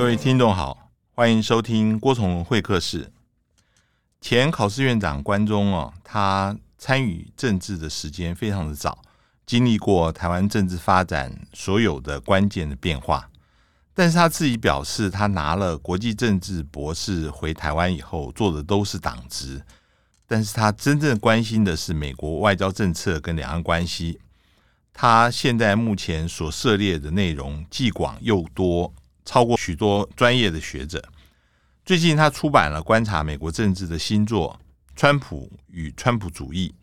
各位听众好，欢迎收听郭崇伦会客室。前考试院长关中他参与政治的时间非常的早，经历过台湾政治发展所有的关键的变化，但是他自己表示，他拿了国际政治博士回台湾以后做的都是党职，但是他真正关心的是美国外交政策跟两岸关系。他现在目前所涉猎的内容既广又多，超过许多专业的学者。最近他出版了观察美国政治的新作《川普与川普主义》，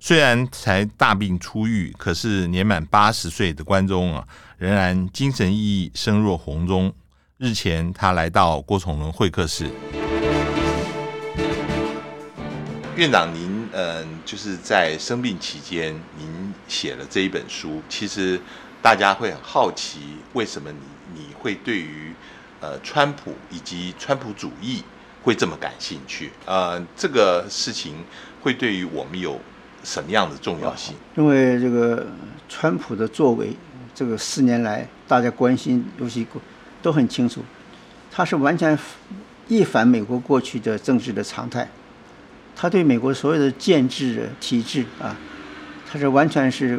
虽然才大病初愈，可是年满80岁的关中仍然精神奕奕，声若洪钟。日前他来到郭崇伦会客室。院长您就是在生病期间您写了这一本书，其实大家会很好奇，为什么你会对于川普以及川普主义会这么感兴趣？这个事情会对于我们有什么样的重要性？因为这个川普的作为，这个4年来大家关心，尤其都很清楚，他是完全一反美国过去的政治的常态。他对美国所有的建制体制他是完全是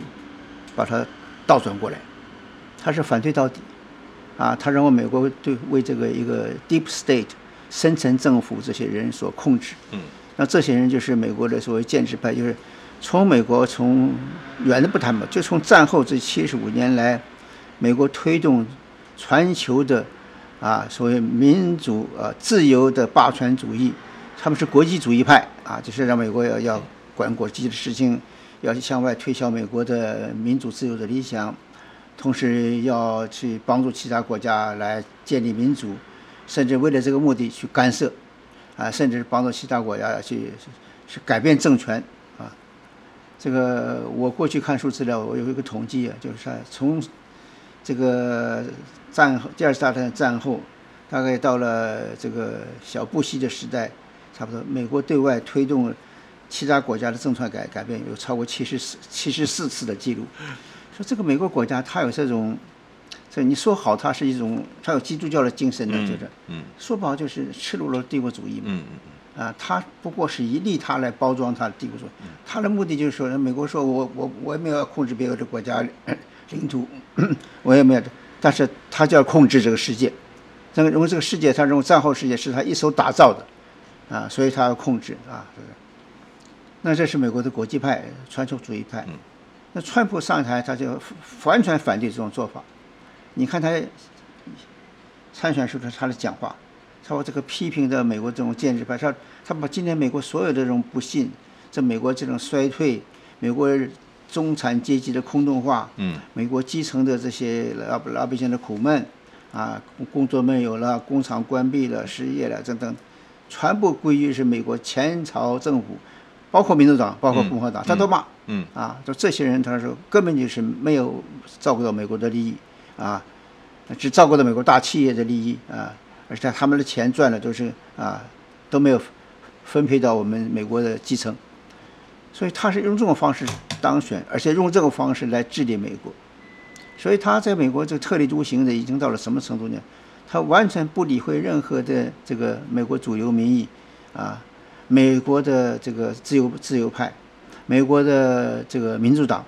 把它倒转过来，他是反对到底他认为美国对为这个一个 Deep State 深层政府这些人所控制。那这些人就是美国的所谓建制派，就是从美国从远的不谈吧，就从战后这75年来，美国推动全球的所谓民主自由的霸权主义，他们是国际主义派就是让美国要管国际的事情，要向外推销美国的民主自由的理想，同时要去帮助其他国家来建立民主，甚至为了这个目的去干涉甚至帮助其他国家去改变政权这个我过去看书资料，我有一个统计就是从这个战后第二次大战战后，大概到了这个小布希的时代，差不多美国对外推动其他国家的政权改变有超过74次的记录。说这个美国国家它有这种你说好它是一种，它有基督教的精神呢，就是说不好就是赤裸裸的帝国主义嘛。它不过是以利他来包装它的帝国主义，它的目的就是说美国说我也没有要控制别的国家领土，我也没有，但是它就要控制这个世界，因为这个世界它认为战后世界是它一手打造的所以他要控制那这是美国的国际派全球主义派。那川普上台他就完全反对这种做法。你看他参选时候他的讲话，他说这个批评的美国这种建制派，他把今天美国所有的这种不幸，这美国这种衰退，美国中产阶级的空洞化，美国基层的这些老百姓的苦闷工作没有了，工厂关闭了，失业了等等，全部归于是美国前朝政府，包括民主党，包括共和党，他都骂。就这些人，他说根本就是没有照顾到美国的利益只照顾到美国大企业的利益而且他们的钱赚的都是都没有分配到我们美国的基层，所以他是用这种方式当选，而且用这种方式来治理美国，所以他在美国这个特立独行的已经到了什么程度呢？他完全不理会任何的这个美国主流民意美国的这个自由派，美国的这个民主党，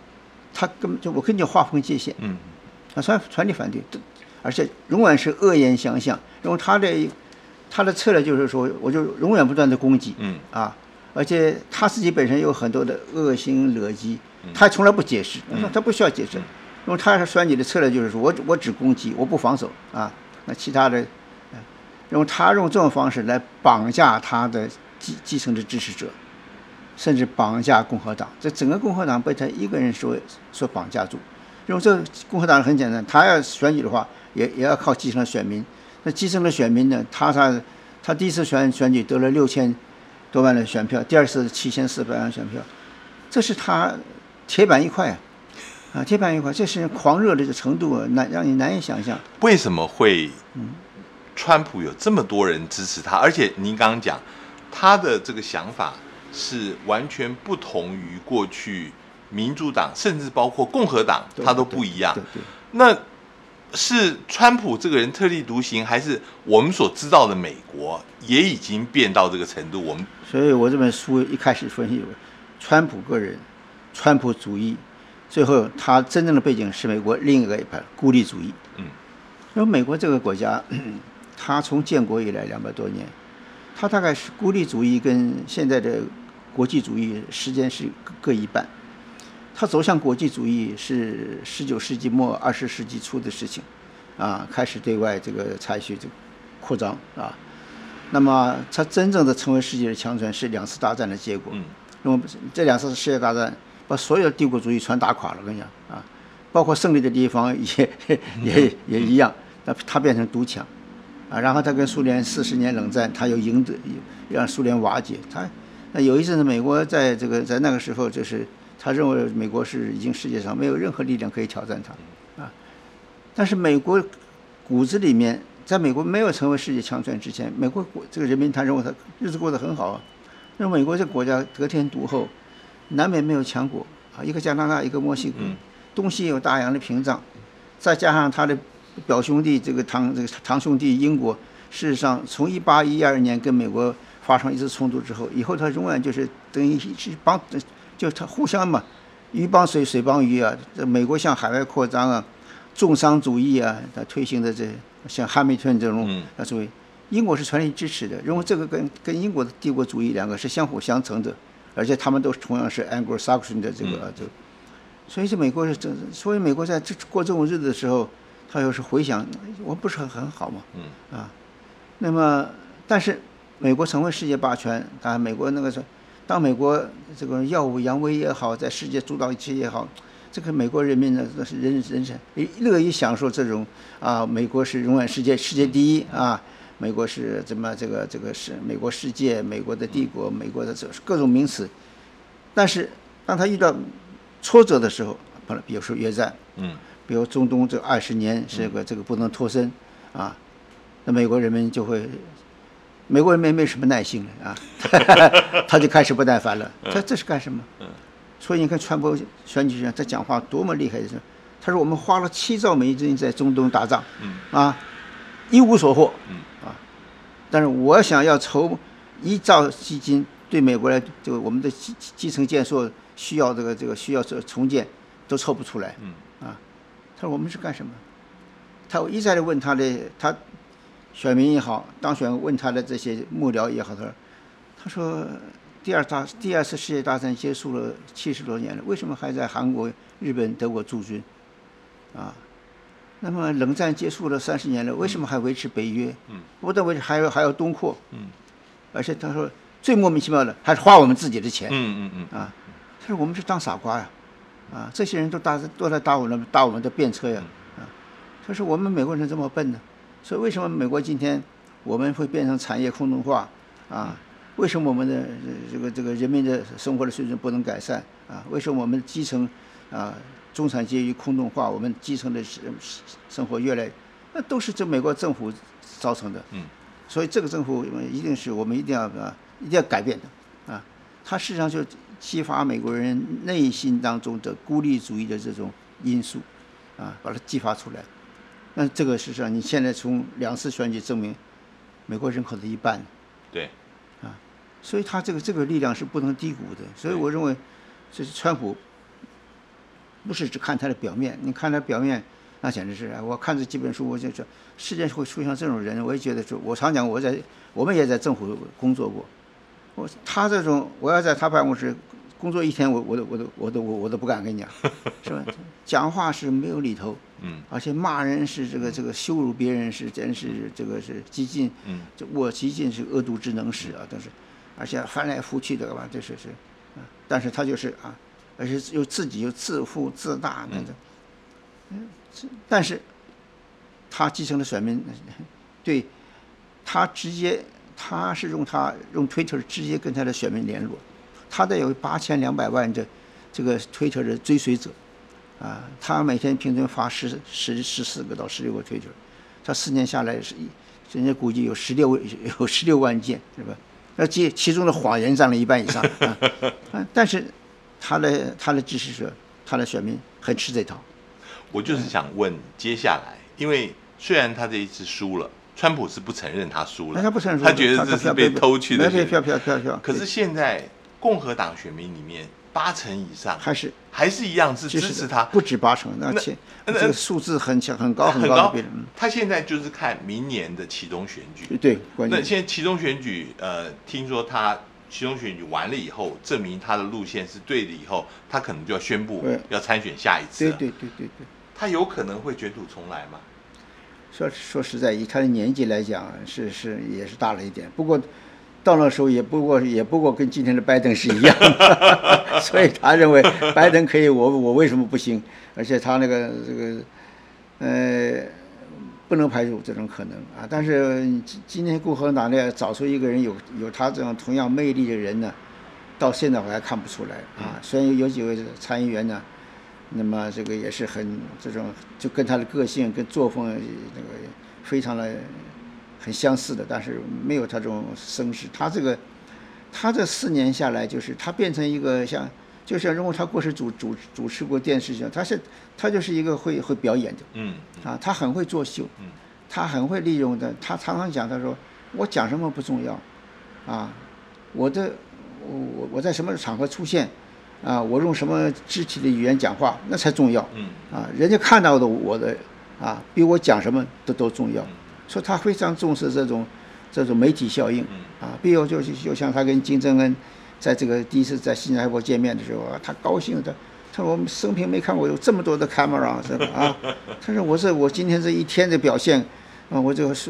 他根本就我跟你划分界限，他全力反对，而且永远是恶言相向。因为他的策略就是说，我就永远不断的攻击，而且他自己本身有很多的恶行累积，他从来不解释，他不需要解释，因为他选举的策略就是说我只攻击，我不防守那其他的，他用这种方式来绑架他的基层的支持者，甚至绑架共和党。这整个共和党被他一个人所绑架住。因为这共和党很简单，他要选举的话，也要靠基层的选民。那基层的选民呢，他第一次选举得了6000多万的选票，第二次7400万选票，这是他铁板一块。铁板一块，这是狂热的程度让你难以想象。为什么会川普有这么多人支持他？而且您刚刚讲他的这个想法是完全不同于过去民主党，甚至包括共和党，他都不一样。那是川普这个人特立独行，还是我们所知道的美国也已经变到这个程度？所以我这本书一开始分析川普个人、川普主义，最后他真正的背景是美国另一个一派孤立主义。嗯，因为美国这个国家，他从建国以来200多年，他大概是孤立主义跟现在的国际主义时间是各一半。他走向国际主义是19世纪末20世纪初的事情，啊，开始对外这个采取这个扩张啊。那么他真正的成为世界的强权是2次大战的结果。嗯，那么这2次世界大战把所有帝国主义全打垮了，我跟你讲啊，包括胜利的地方也一样。那他变成独强，啊，然后他跟苏联40年冷战，他又赢得让苏联瓦解。他那有一阵子美国在这个在那个时候就是。他认为美国是已经世界上没有任何力量可以挑战他，啊！但是美国骨子里面，在美国没有成为世界强权之前，美国这个人民他认为他日子过得很好啊。那美国这个国家得天独厚，南美没有强国啊，一个加拿大，一个墨西哥，东西有大洋的屏障，再加上他的表兄弟这个堂兄弟英国，事实上从1812年跟美国发生一次冲突之后，以后他永远就是等于是帮。就他互相嘛，鱼帮水，水帮鱼啊。美国向海外扩张啊，重商主义啊，他推行的这像汉密顿这种啊主义，英国是全力支持的，认为这个跟英国的帝国主义两个是相辅相成的，而且他们都同样是 Anglo-Saxon 的这个啊，所以这美国是这，所以美国在这过这种日子的时候，他又是回想，我不是很好嘛，啊，那么但是美国成为世界霸权，啊，美国那个时候。当美国这个耀武扬威也好，在世界主导一切也好，这个美国人民呢，人乐于享受这种啊，美国是永远世界第一啊，美国是怎么这个是美国世界、美国的帝国、美国的各种名词。但是当他遇到挫折的时候，比如说越战，比如中东这20年这个不能脱身啊，那美国人民没什么耐心了啊，他就开始不耐烦了。他这是干什么？所以你看川普选举上他讲话多么厉害的事。他说我们花了7兆美金在中东打仗，啊，一无所获，啊，但是我想要筹1兆基金，对美国来就我们的基层建设需要需要重建都凑不出来，啊，他说我们是干什么？他一再的问他的他。选民也好，当选问他的这些幕僚也好，他说第二次世界大战结束了70多年了，为什么还在韩国、日本、德国驻军？啊，那么冷战结束了30年了，为什么还维持北约？不但维持，还要东扩。而且他说最莫名其妙的，还是花我们自己的钱。啊，他说我们是当傻瓜呀，啊，这些人都在打我们的便车呀，啊，他说我们美国人这么笨呢。所以为什么美国今天我们会变成产业空洞化啊？为什么我们的这个人民的生活的水准不能改善啊？为什么我们基层啊中产阶级空洞化，我们基层的生活越来那都是这美国政府造成的。所以这个政府我们一定要改变的啊！它事实上就激发美国人内心当中的孤立主义的这种因素啊，把它激发出来。那这个事实上，你现在从2次选举证明，美国人口的1半，对，啊，所以他这个力量是不能低估的。所以我认为，这是川普，不是只看他的表面，你看他表面，那简直是，我看这几本书，我就说，世界会出现这种人，我也觉得说，我常讲我们也在政府工作过，他这种，我要在他办公室工作1天，我都不敢跟你讲，是吧？讲话是没有里头。而且骂人是这个羞辱别人是真是是激进，我激进是恶毒之能事啊，但是而且翻来覆去的吧，这是啊，但是他就是啊，而且又自己又自负自大那种，但是他继承了选民，对他直接他是用 Twitter 直接跟他的选民联络，他得有8200万的这个 Twitter 的追随者。啊，他每天平均发14到16个推特，他4年下来人家估计有16万件，是吧？那其中的谎言占了1半以上啊！但是他的支持者、他的选民很吃这套。我就是想问，接下来因为虽然他这一次输了，川普是不承认他输了，他不承认，他觉得这是被偷去的选票。可是现在共和党选民里面80%以上还是一样是支持他，不止80%，那这个数字很高。他现在就是看明年的期中选举，对，那现在期中选举，听说他期中选举完了以后，证明他的路线是对的以后，他可能就要宣布要参选下一次了。对，他有可能会卷土重来吗？说实在，以他的年纪来讲，是也是大了一点。不过，到那时候也不过跟今天的拜登是一样的，所以他认为拜登可以，我为什么不行？而且他那个不能排除这种可能啊。但是今天共和党呢，找出一个人有他这样同样魅力的人呢，到现在我还看不出来啊。虽然有几位参议员呢。那么这个也是很这种，就跟他的个性跟作风那个非常的很相似的，但是没有他这种声势。他这4年下来，就是他变成一个像，就像如果他过去主持过电视剧，他就是一个会表演的，啊，他很会作秀，他很会利用的。他常常讲，他说我讲什么不重要，啊，我在什么场合出现。啊，我用什么肢体的语言讲话，那才重要。啊，人家看到的我的，啊，比我讲什么都重要。所以他非常重视这种媒体效应。啊，比如就像他跟金正恩，在这个第一次在新加坡见面的时候啊，他高兴的，他说我们生平没看过有这么多的 camera 是吧？啊，他说我今天这一天的表现。啊，我就是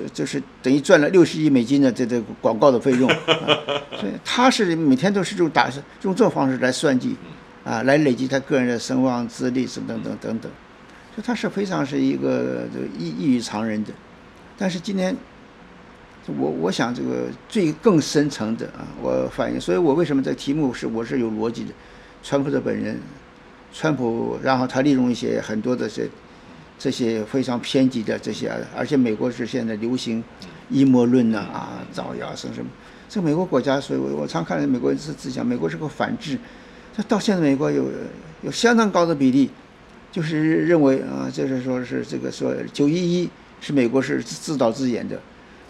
等于赚了60亿美金的这广告的费用，所以他是每天都是用这种方式来算计，啊，来累积他个人的声望、资历等等，所以他是非常是一个异于常人的。但是今天，我想这个更深层的啊，我反映，所以我为什么这个题目我是有逻辑的，川普的本人，川普，然后他利用一些很多的这些非常偏激的这些，而且美国是现在流行阴谋论呐啊，造谣什么，这美国国家，所以我常看美国人自讲，美国是个反制，这到现在美国有相当高的比例，就是认为啊，就是说是这个说911是美国是自导自演的，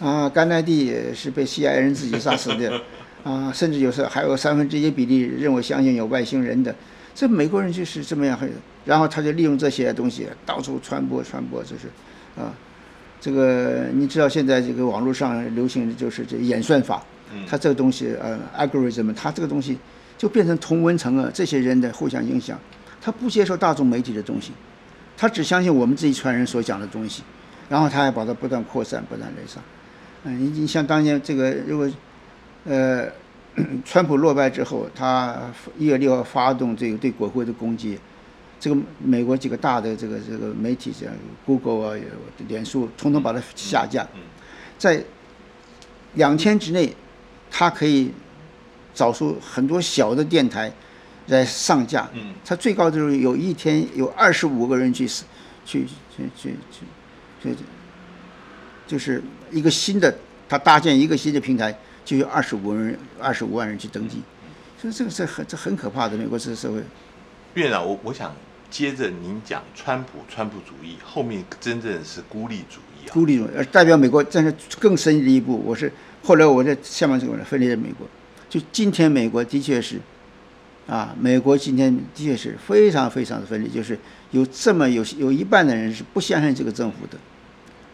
啊，甘乃迪是被 CIA 人自己杀死的，啊，甚至有时候还有1/3比例认为相信有外星人的。这美国人就是这么样，然后他就利用这些东西到处传播，就是，啊，这个你知道现在这个网络上流行的就是这演算法，它这个东西algorithm， 它这个东西就变成同温层了，这些人的互相影响，他不接受大众媒体的东西，他只相信我们这一圈人所讲的东西，然后他还把它不断扩散，不断累上。你像当年这个如果，川普落败之后，他1月6号发动这个对国会的攻击，这个美国几个大的这个媒体，像 Google 啊、脸书，统统把它下架。在2天之内，他可以找出很多小的电台来上架。他最高就是有一天有25个人去，就是一个新的，他搭建一个新的平台。就有25万人去登记，所以这很可怕的美国社会。院长，我想接着您讲川普主义后面真正是孤立主义啊，孤立主义而代表美国，但是更深的一步，后来我在下面这个分裂的美国，就今天美国的确是，啊，美国今天的确是非常非常的分裂，就是有一半的人是不相信这个政府的，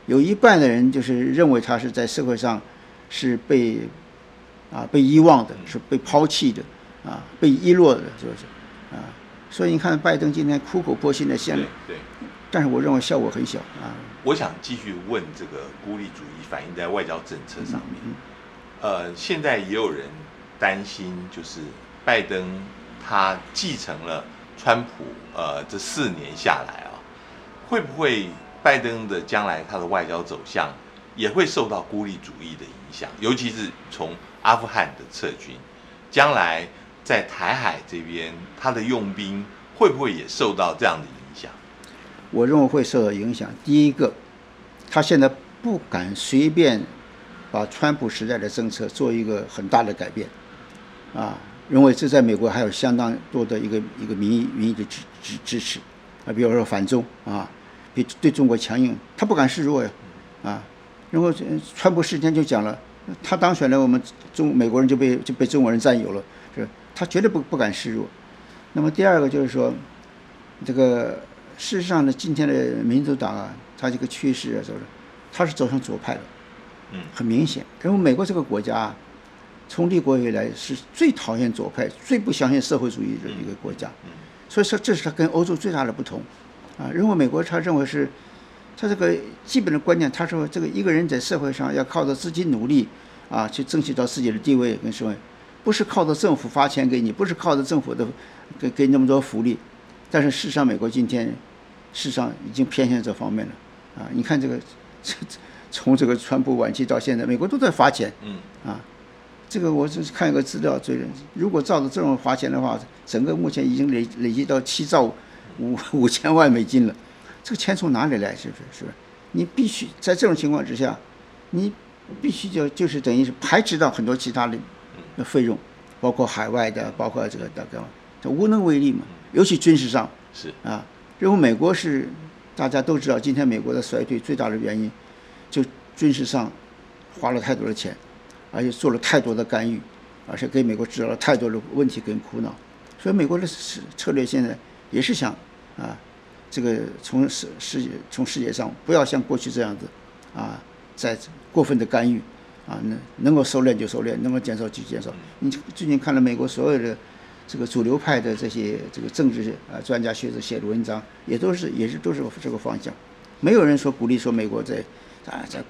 有一半的人就是认为他是在社会上是被遗忘的，是被抛弃的，啊，被遗落的，就是，啊，所以你看拜登今天苦口婆心的宣，对，但是我认为效果很小啊。我想继续问这个孤立主义反映在外交政策上面，现在也有人担心，就是拜登他继承了川普这4年下来啊，会不会拜登的将来他的外交走向也会受到孤立主义的影响，尤其是从阿富汗的撤军，将来在台海这边，他的用兵会不会也受到这样的影响？我认为会受到影响。第一个，他现在不敢随便把川普时代的政策做一个很大的改变，啊，因为这在美国还有相当多的一个民意的支持啊，比如说反中啊，比对中国强硬，他不敢示弱呀，啊，然后川普事先就讲了，他当选了，我们美国人就被中国人占有了，是他绝对不敢示弱。那么第二个就是说，这个事实上呢，今天的民主党啊，它这个趋势啊，就是它是走向左派的，很明显。然后美国这个国家啊，从立国以来是最讨厌左派、最不相信社会主义的一个国家，所以说这是它跟欧洲最大的不同啊。然后美国他认为是，他这个基本的观念，他说这个一个人在社会上要靠着自己努力啊，去争取到自己的地位跟社会。不是靠着政府发钱给你，不是靠着政府的给那么多福利，但是事实上美国今天事实上已经偏向这方面了啊！你看这从这个川普晚期到现在，美国都在罚钱，啊，这个我是看一个资料，最近如果照着这种罚钱的话，整个目前已经累计到7兆5000万美金了，这个钱从哪里来？是不是？是吧？你必须在这种情况之下，你必须就是等于是排斥到很多其他的。那费用，包括海外的，包括这个大概，他无能为力嘛。尤其军事上是啊，因为美国是大家都知道，今天美国的衰退最大的原因，就军事上花了太多的钱，而且做了太多的干预，而且给美国制造了太多的问题跟苦恼。所以美国的策略现在也是想啊，这个从世界上不要像过去这样子啊，在过分的干预。啊，能够收敛就收敛，能够减少就减少。你最近看了美国所有的这个主流派的这些这个政治专家学者写的文章，也都是这个方向。没有人说鼓励说美国在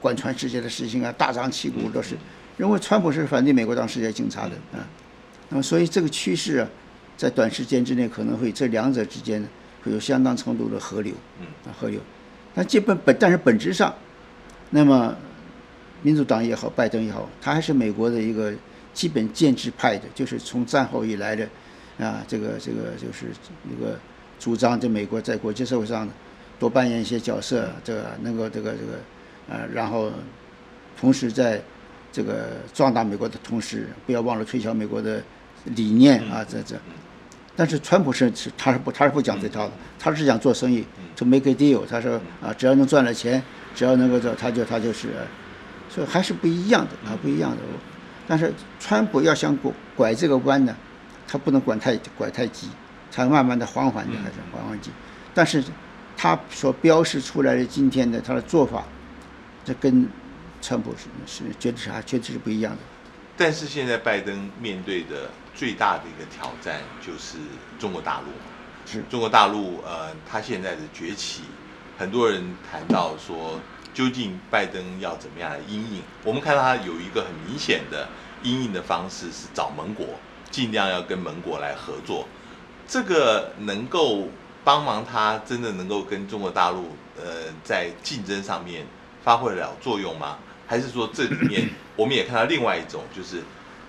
贯穿世界的事情啊，大张旗鼓都是。因为川普是反对美国当世界警察的啊，那么所以这个趋势啊，在短时间之内可能会这两者之间呢会有相当程度的合流，合流。但是本质上，那么。民主党也好，拜登也好，他还是美国的一个基本建制派的，就是从战后以来的，啊，这个就是一个主张，在美国在国际社会上多扮演一些角色，这个能够这个，然后同时在这个壮大美国的同时，不要忘了推销美国的理念啊，这。但是川普他是不讲这套的，他是想做生意，就 make a deal， 他说啊，只要能赚了钱，只要能够做，他就是。所以还是不一样的啊，不一样的。但是川普要想拐这个弯呢，他不能拐太急，他慢慢的缓的还是缓急。但是他所标示出来的今天的他的做法，这跟川普是绝对是不一样的。但是现在拜登面对的最大的一个挑战就是中国大陆，是中国大陆他现在的崛起，很多人谈到说。究竟拜登要怎么样来因应？我们看到他有一个很明显的因应的方式是找盟国，尽量要跟盟国来合作，这个能够帮忙他真的能够跟中国大陆在竞争上面发挥得了作用吗？还是说这里面我们也看到另外一种，就是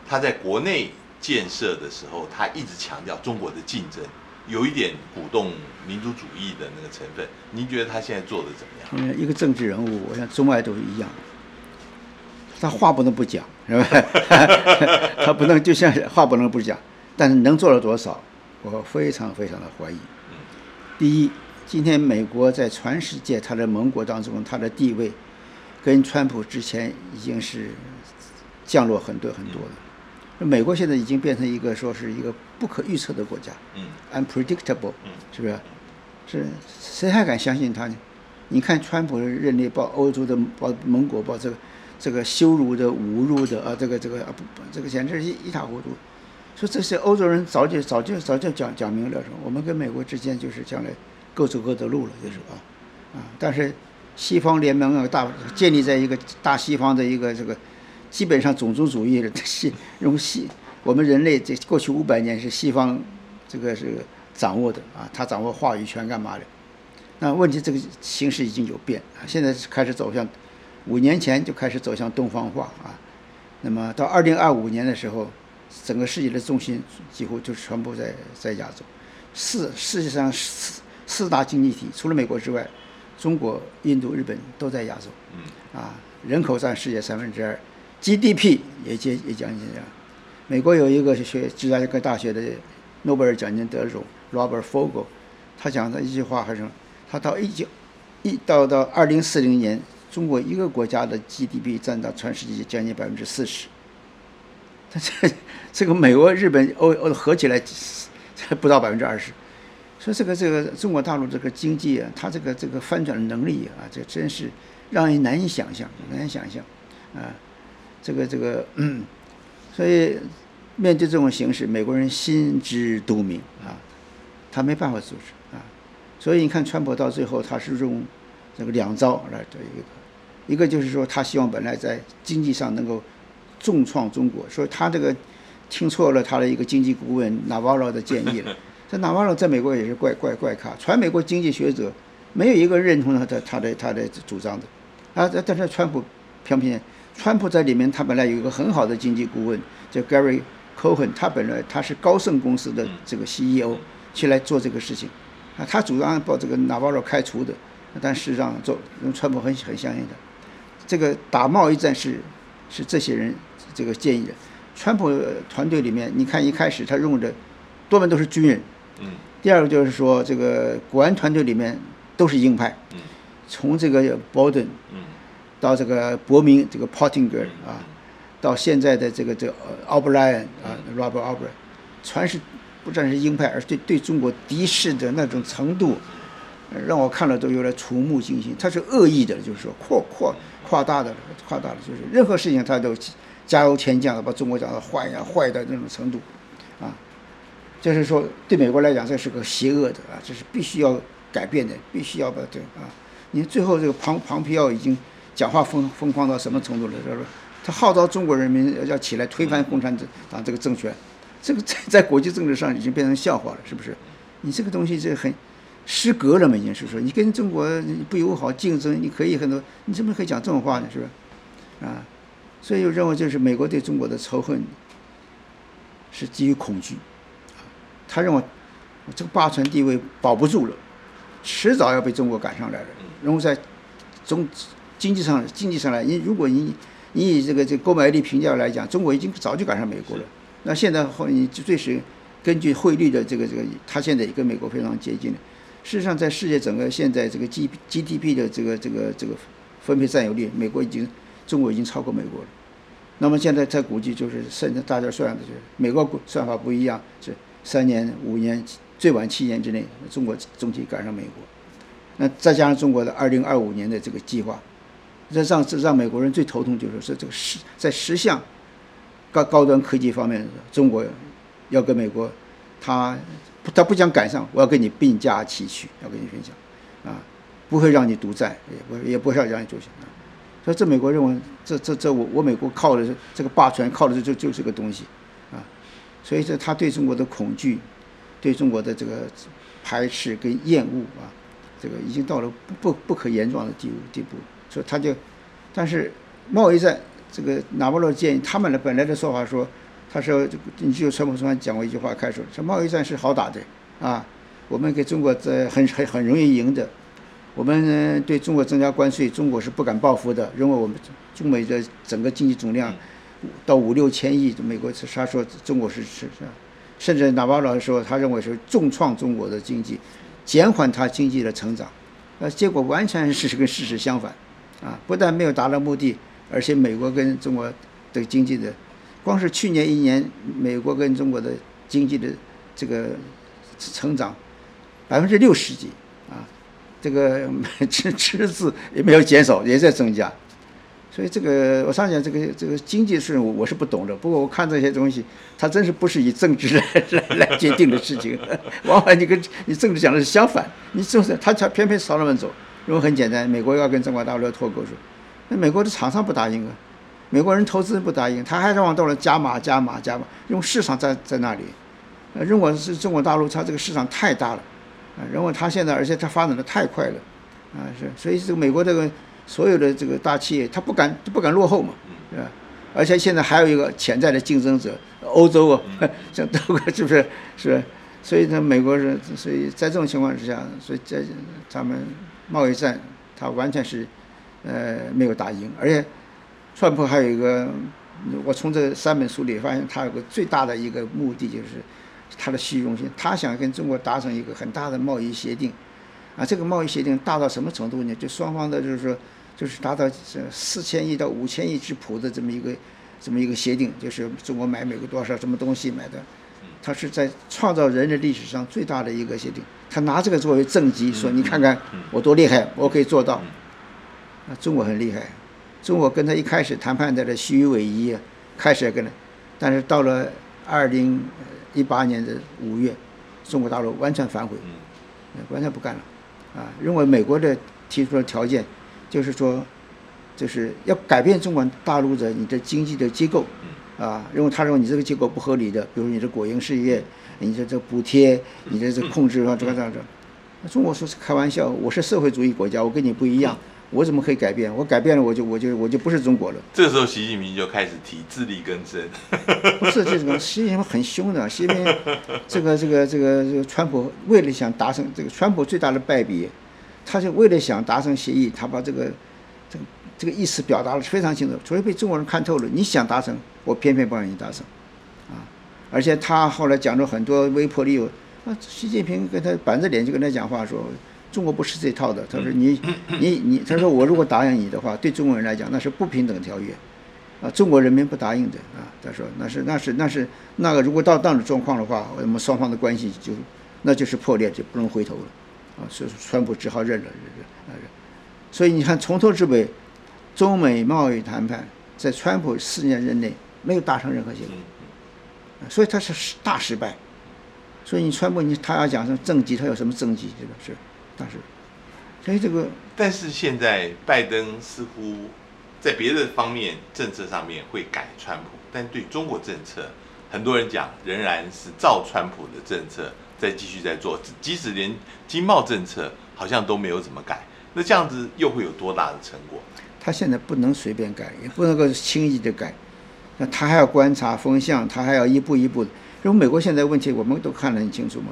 他在国内建设的时候，他一直强调中国的竞争。有一点鼓动民族主义的那个成分，您觉得他现在做的怎么样？一个政治人物，我想中外都一样，他话不能不讲，是吧？他不能就像话不能不讲，但是能做到多少，我非常非常的怀疑。第一，今天美国在全世界它的盟国当中，它的地位跟川普之前已经是降落很多了。美国现在已经变成一个说是一个不可预测的国家，unpredictable， 是不是？是谁还敢相信他呢？你看川普任内把欧洲的盟国把这个羞辱的、侮辱的啊，这个简直是一塌糊涂。说这些欧洲人早就讲明了，说我们跟美国之间就是将来各走各的路了，就是啊，但是西方联盟啊，建立在一个大西方的一个这个。基本上种族主义的我们人类这过去500年是西方这个是掌握的啊，他掌握话语权干嘛的？那问题这个形势已经有变啊，现在开始走向，5年前就开始走向东方化啊。那么到2025年的时候，整个世界的中心几乎就全部在亚洲。世界上四大经济体除了美国之外，中国、印度、日本都在亚洲。啊，人口占世界2/3。GDP 也讲一下，美国有一个芝加哥大学的诺贝尔奖金得主 Robert Fogel， 他讲的一句话，他到到2040年，中国一个国家的 GDP 占到全世界将近40%，但这个美国、日本、欧合起来不到20%，所以这个中国大陆这个经济啊，它这个翻转的能力啊，这真是让人难以想象，难以想象啊！这个，所以面对这种形势，美国人心知肚明啊，他没办法阻止啊。所以你看，川普到最后他是用这个两招来对一个就是说他希望本来在经济上能够重创中国，所以他这个听错了他的一个经济顾问 Navarro 的建议了。这 Navarro 在美国也是怪咖，全美国经济学者没有一个认同他的主张的啊。但是川普偏偏，川普在里面他本来有一个很好的经济顾问叫 Gary Cohen， 他本来他是高盛公司的这个 CEO 去来做这个事情啊，他主张把这个 Navarro 开除的，但事实上川普很相信的。这个打贸易战是这些人这个建议的。川普团队里面，你看一开始他用的多半都是军人，第二个就是说这个国安团队里面都是鹰派，从这个 Bolton 到这个伯明这个 Pottinger 啊，到现在的这个 O'Brien 啊 Robert O'Brien， 全是不但是鹰派，而且对中国敌视的那种程度，让我看了都有点触目惊心。他是恶意的，就是说夸大的，就是任何事情他都加油添酱的，把中国讲到坏的那种程度啊。就是说对美国来讲，这是个邪恶的啊，这是必须要改变的，必须要把这啊。你最后这个庞皮奥已经讲话疯狂到什么程度了？他号召中国人民要起来推翻共产党这个政权，这个在国际政治上已经变成笑话了，是不是？你这个东西这很失格了嘛，已经是说你跟中国不友好竞争，你可以很多，你怎么可以讲这种话呢？是吧？啊，所以我认为就是美国对中国的仇恨是基于恐惧，他认为这个霸权地位保不住了，迟早要被中国赶上来了。然后在经济上来，如果你以这个购买力评价来讲，中国已经早就赶上美国了。那现在你最是根据汇率的这个，他现在也跟美国非常接近了。事实上，在世界整个现在这个 GDP 的这个分配占有率，中国已经超过美国了。那么现在在估计就是，甚至大家算的就是，美国算法不一样，是3年、5年，最晚7年之内，中国总体赶上美国。那再加上中国的2025年的这个计划，这让美国人最头痛就是说，这个在10项高端科技方面，中国要跟美国，他不想赶上，我要跟你并驾齐驱，要跟你分享，啊，不会让你独占，也不会让你独享。所以这美国认为，我美国靠的这个霸权，靠的就是个东西，啊，所以这他对中国的恐惧，对中国的这个排斥跟厌恶啊，这个已经到了不可言状的地步。所以他就，但是贸易战这个拿破仑建议他们本来的说法说。他说：“你就川普总统讲过一句话开始，说贸易战是好打的啊，我们给中国很容易赢的，我们对中国增加关税，中国是不敢报复的，认为我们中美的整个经济总量到5、6千亿，美国他说中国是，甚至纳瓦罗说他认为是重创中国的经济，减缓他经济的成长，结果完全是跟事实相反，啊，不但没有达到目的，而且美国跟中国的经济的。”光是去年1年，美国跟中国的经济的这个成长60%几啊，这个赤字也没有减少，也在增加。所以这个我上讲这个经济事我是不懂的，不过我看这些东西，它真是不是以政治来决定的事情，往往你跟你政治讲的是相反，你就是他偏朝那边走。因为很简单，美国要跟中国大陆脱钩说，那美国的厂商不答应啊。美国人投资不答应，他还让我到了加码，因为市场在那里。如果是中国大陆，它这个市场太大了，然后它现在而且它发展的太快了，啊是，所以这个美国这个所有的这个大企业，它不敢落后嘛，是吧？而且现在还有一个潜在的竞争者，欧洲啊，像德国是不是？是，所以呢，美国是，所以在这种情况之下，所以在他们贸易战，它完全是没有打赢，而且。川普还有一个，我从这3本书里发现，他有个最大的一个目的就是他的虚荣心，他想跟中国达成一个很大的贸易协定，啊，这个贸易协定大到什么程度呢？就双方的就是说，就是达到4000亿到5000亿之谱的这么一个协定，就是中国买美国多少什么东西买的，它是在创造人类历史上最大的一个协定。他拿这个作为政绩，说你看看我多厉害，我可以做到。那中国很厉害，中国跟他一开始谈判的虚与委蛇，开始跟他，但是到了2018年的5月，中国大陆完全反悔，完全不干了，啊，认为美国的提出的条件，就是说，就是要改变中国大陆的你的经济的结构，啊，认为你这个结构不合理的，比如你的国营事业，你的这补贴，你的这控制啊，这个，中国说是开玩笑，我是社会主义国家，我跟你不一样。我怎么可以改变？我改变了，我就不是中国了。这时候，习近平就开始提自力更生。不是这种，习近平很凶的。习近平这个川普为了想达成这个川普最大的败笔，他就为了想达成协议，他把这个意思表达得非常清楚，所以被中国人看透了。你想达成，我偏偏不让你达成，啊！而且他后来讲出很多威迫利诱，啊，习近平跟他板着脸就跟他讲话说。中国不是这套的，他说他说我如果答应你的话，对中国人来讲那是不平等条约，啊，中国人民不答应的啊，他说那个如果到那种状况的话，我们双方的关系就是破裂，就不能回头了，啊，所以川普只好认了。所以你看从头至尾，中美贸易谈判在川普4年任内没有达成任何结果，所以他是大失败。所以你川普他要讲什么政绩，他有什么政绩是吧？是。但是，所以这个，但是现在拜登似乎在别的方面政策上面会改川普，但对中国政策，很多人讲仍然是照川普的政策再继续在做，即使连经贸政策好像都没有怎么改，那这样子又会有多大的成果？他现在不能随便改，也不能够轻易的改，那他还要观察风向，他还要一步一步的。因为美国现在问题我们都看得很清楚嘛。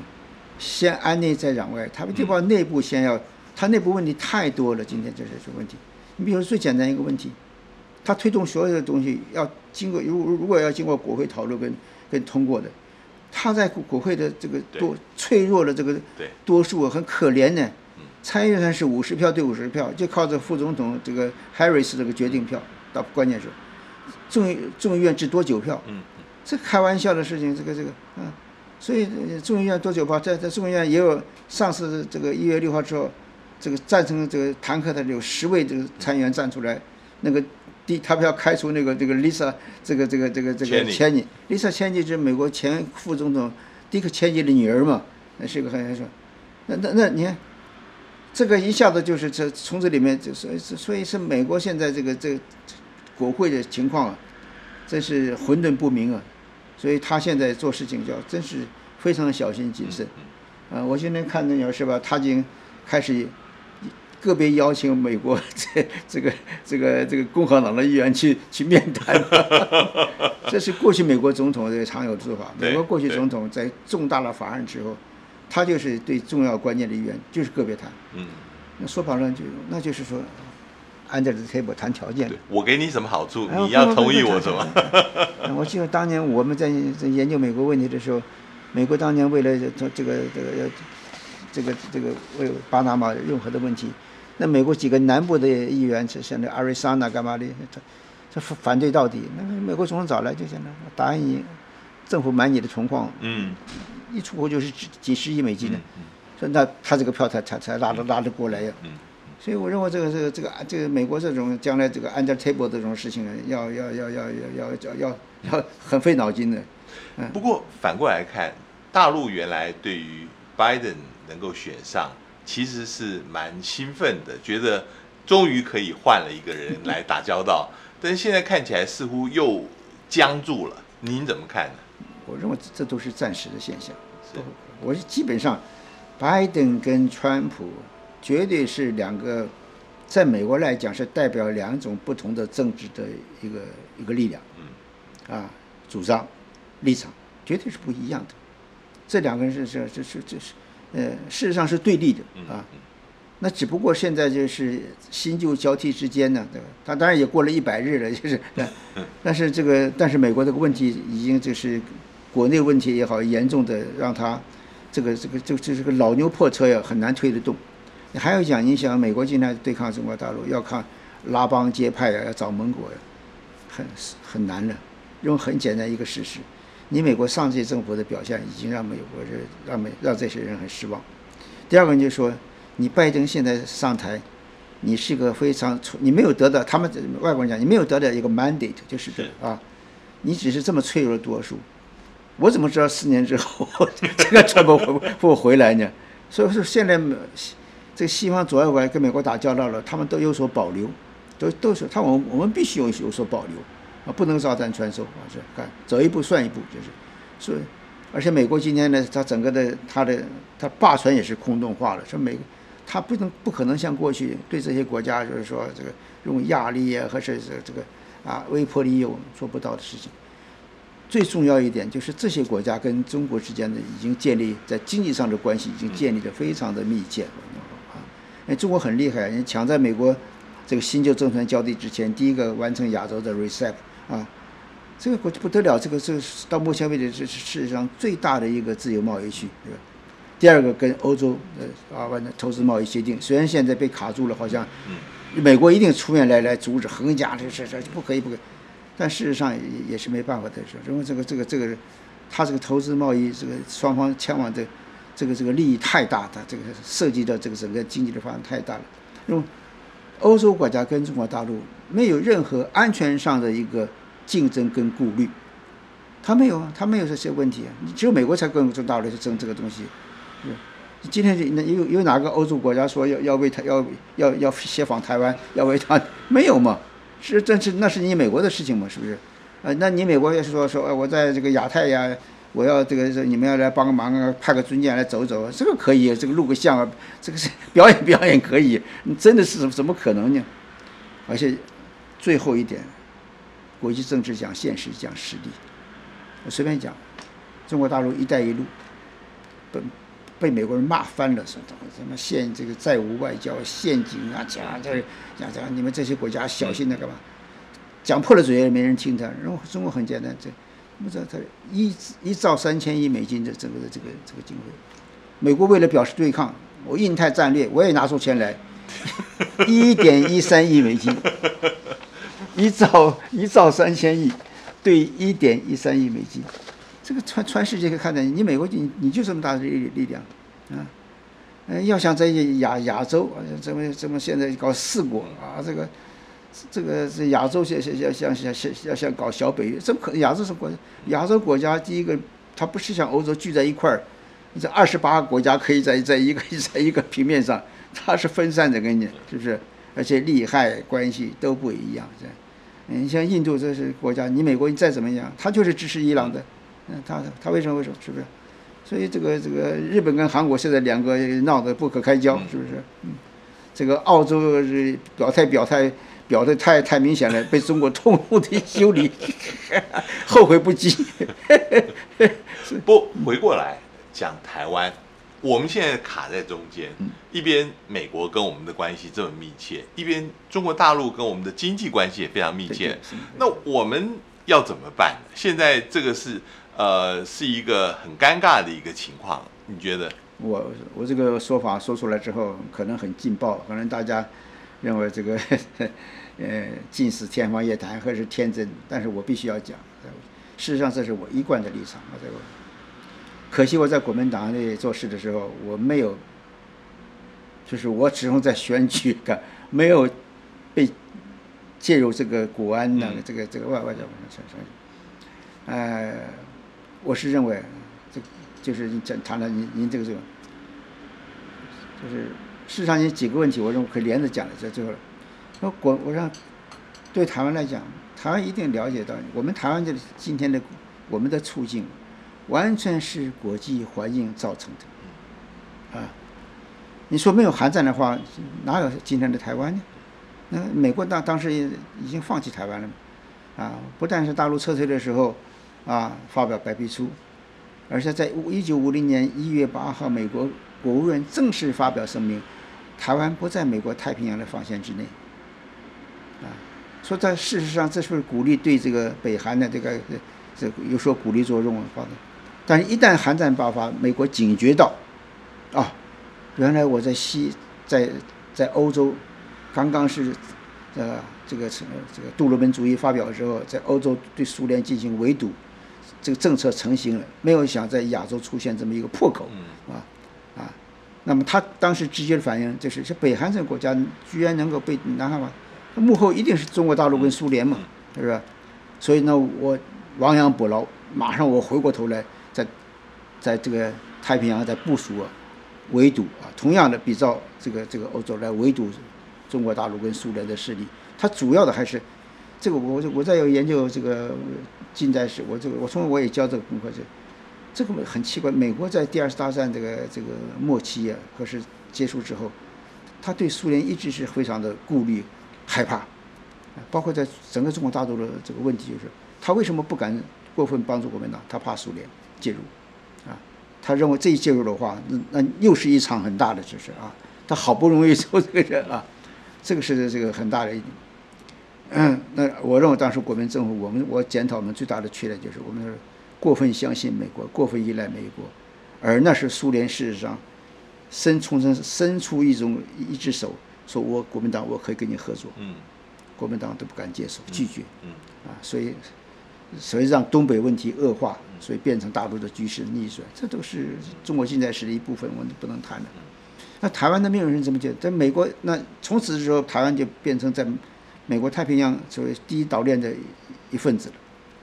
先安内再攘外，他们就把内部先要，他内部问题太多了。今天这些问题，你比如说最简单一个问题，他推动所有的东西要经过，如果要经过国会讨论跟通过的，他在国会的这个多脆弱的这个多数很可怜呢。参议院是50票对50票，就靠着副总统这个 Harris 这个决定票到关键时候，众议院只多9票，这开玩笑的事情，这个。所以众议院多久吧，在众议院也有上次这个1月6号之后，这个赞成这个弹劾的有10位这个参议员站出来，那个他们要开除那个这个 Lisa 钱尼 ，Lisa 钱尼是美国前副总统迪克钱尼的女儿嘛，那是个很说，那你看，这个一下子就是这从这里面就所以是美国现在这个国会的情况啊，真是混沌不明啊。所以他现在做事情就要真是非常小心谨慎，啊，我今天看那鸟是吧？他已经开始个别邀请美国这个共和党的议员去面谈了，这是过去美国总统的常有做法。美国过去总统在重大的法案之后，他就是对重要关键的议员就是个别谈，那说白了那就是说。under the table 谈条件，我给你什么好处，你要同意我什么？我记得当年我们在研究美国问题的时候，美国当年为了这个为巴拿马任何的问题，那美国几个南部的议员像那阿瑞桑那干嘛的，他反对到底。那美国总统找来就想答应你，政府买你的铜矿，一出口就是几十亿美金的，所以那他这个票才拉得过来呀。所以我认为这个美国这种将来这个 under table 这种事情要很费脑筋的。不过反过来看，大陆原来对于 Biden 能够选上其实是蛮兴奋的，觉得终于可以换了一个人来打交道，但是现在看起来似乎又僵住了，您怎么看呢？我认为这都是暂时的现象。我基本上 Biden 跟川普绝对是两个，在美国来讲是代表两种不同的政治的一个力量，啊，主张、立场绝对是不一样的。这两个人事实上是对立的啊。那只不过现在就是新旧交替之间呢，对吧？他当然也过了100日了，就是，但是美国这个问题已经就是国内问题也好，严重的让他这个就是个老牛破车呀，很难推得动。还有讲，你想美国进来对抗中国大陆，要靠拉帮结派呀，要找盟国呀，很难的。用很简单一个事实，你美国上届政府的表现已经让美国人让这些人很失望。第二个就是说，你拜登现在上台，你是个非常你没有得到他们外国人讲你没有得到一个 mandate， 就是啊，你只是这么脆弱的多数。我怎么知道4年之后这个川普会回来呢？所以说现在这个西方左右国跟美国打交道了，他们都有所保留，都是我们必须有所保留啊，不能照单全收啊，是看走一步算一步，就是。所以，而且美国今天呢，它整个的它霸权也是空洞化了，说它不可能像过去对这些国家就是说这个用压力啊，或者是这个啊威迫利诱做不到的事情。最重要一点就是这些国家跟中国之间的已经建立在经济上的关系已经建立得非常的密切啊。因为中国很厉害，人抢在美国这个新旧政权交替之前第一个完成亚洲的 RCEP 啊，这个国不得了，这个到目前为止是世界上最大的一个自由贸易区，对吧？第二个跟欧洲完成投资贸易协定，虽然现在被卡住了，好像美国一定出面来阻止横加这不可以。但事实上也是没办法的事，因为这个，他这个投资贸易这个双方前往的这个利益太大，它这个涉及到这个整个经济的发展太大了。因为欧洲国家跟中国大陆没有任何安全上的一个竞争跟顾虑，他没有这些问题，只有美国才跟中国大陆去争这个东西。今天有哪个欧洲国家说要协防台湾，要为他没有嘛？是，真是那是你美国的事情嘛？是不是？那你美国要是说，我在这个亚太呀，我要这个你们要来帮个忙啊，派个军舰来走走，这个可以，这个录个像啊，这个表演可以，你真的是怎么可能呢？而且最后一点，国际政治讲现实，讲实力。我随便讲，中国大陆一带一路被美国人骂翻了，说什么这个债务外交陷阱啊，讲你们这些国家小心的干嘛？讲破了嘴也没人听他。然后中国很简单，他1兆3000亿美金的这个经费，美国为了表示对抗，我印太战略我也拿出钱来，1.13亿美金，1兆3000亿对1.13亿美金。这个全世界可以看到，你美国你就这么大的力量，啊，要想在亚洲怎么现在搞四国啊，这亚洲想搞小北约，怎么可能？亚洲国家第一个，它不是像欧洲聚在一块儿，这28个国家可以在一个平面上，它是分散的跟你是不是？而且利害关系都不一样，是。你像印度这些国家，你美国你再怎么样，它就是支持伊朗的。他为什么是不是？所以这个日本跟韩国现在两个闹得不可开交，是不是？这个澳洲是表态太明显了，被中国痛苦的修理，后悔不及。不回过来讲台湾，我们现在卡在中间，一边美国跟我们的关系这么密切，一边中国大陆跟我们的经济关系也非常密切，那我们要怎么办？现在这个是一个很尴尬的一个情况，你觉得？我这个说法说出来之后，可能很劲爆，可能大家认为这个尽是天方夜谭或是天真，但是我必须要讲，事实上这是我一贯的立场。可惜我在国民党内做事的时候，我没有，就是我始终在选举感，没有被介入这个国安呢，这个外交问题，我是认为，就是你谈了您这个，就是事实上有几个问题，我认为可以连着讲了，在最后了。那我让对台湾来讲，台湾一定了解到，我们台湾的今天的我们的处境，完全是国际环境造成的，啊，你说没有韩战的话，哪有今天的台湾呢？那美国当时已经放弃台湾了，啊，不但是大陆撤退的时候，啊，发表白皮书，而且在1950年1月8号，美国国务院正式发表声明，台湾不在美国太平洋的防线之内，啊，说在事实上这是鼓励对这个北韩的这有所鼓励作用发的，但是一旦韩战爆发，美国警觉到，啊，原来我在在欧洲刚刚是这个杜鲁门主义发表的时候，在欧洲对苏联进行围堵，这个政策成型了，没有想在亚洲出现这么一个破口啊，那么他当时直接的反应就是，这北韩这个国家居然能够被南韩化，幕后一定是中国大陆跟苏联嘛，是吧？所以呢，我亡羊补牢，马上我回过头来，在这个太平洋在部署啊，围堵啊，同样的比照这个欧洲来围堵中国大陆跟苏联的势力。它主要的还是这个，我在研究这个近代史，我也教这个功课，这个很奇怪，美国在第二次大战这个末期啊，和是结束之后，他对苏联一直是非常的顾虑害怕，包括在整个中国大陆的这个问题，就是他为什么不敢过分帮助我们呢？他怕苏联介入啊，他认为这一介入的话，那又是一场很大的指示啊，他好不容易做这个人啊，这个是这个很大的一点。那我认为当时国民政府，我检讨我们最大的缺点就是我们过分相信美国，过分依赖美国，而那是苏联事实上伸出一只手，说我国民党我可以跟你合作，国民党都不敢接受，拒绝，所以让东北问题恶化，所以变成大陆的局势逆转，这都是中国近代史的一部分，我们不能谈了。那台湾的没有人怎么解？在美国，那从此之后，台湾就变成在美国太平洋所谓第一岛链的一份子了，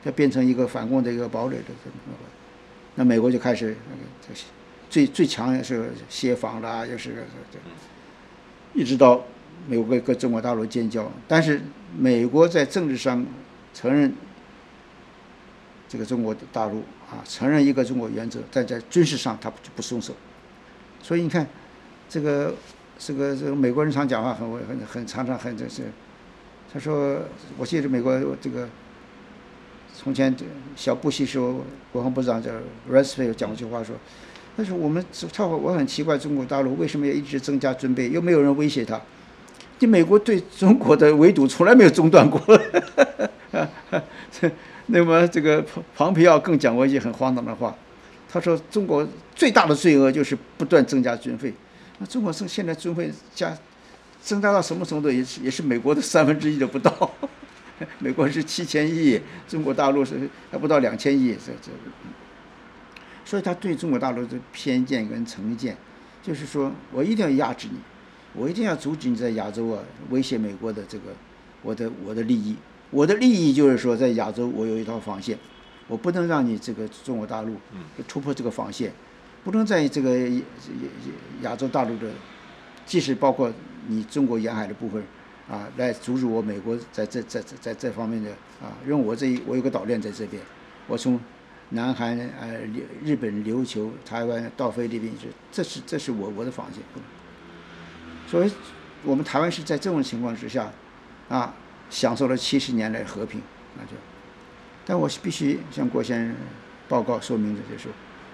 就变成一个反共的一个堡垒了。那美国就开始最强的是协防啦，又是一直到美国跟中国大陆建交。但是美国在政治上承认这个中国大陆啊，承认一个中国原则，但在军事上他就不松手。所以你看。这个美国人常讲话很就是，他说我记得美国这个，从前小布希时候国防部长叫 Rumsfeld 讲过句话说，但是我很奇怪中国大陆为什么要一直增加军备，又没有人威胁他，这美国对中国的围堵从来没有中断过。那么这个庞培奥更讲过一句很荒唐的话，他说中国最大的罪恶就是不断增加军费。那中国现在军费增加到什么程度，也是美国的1/3都不到。美国是7000亿，中国大陆是还不到2000亿。所以他对中国大陆的偏见跟成见，就是说我一定要压制你，我一定要阻止你在亚洲啊威胁美国的这个我的利益。我的利益就是说在亚洲我有一套防线，我不能让你这个中国大陆突破这个防线。不能在这个亚洲大陆的，即使包括你中国沿海的部分，啊，来阻止我美国在这方面的啊，因为我有个岛链在这边，我从南韩、日本、琉球、台湾到菲律宾，这是我的防线。所以，我们台湾是在这种情况之下，啊，享受了70年来和平，那就，但我必须向郭先生报告说明这些事。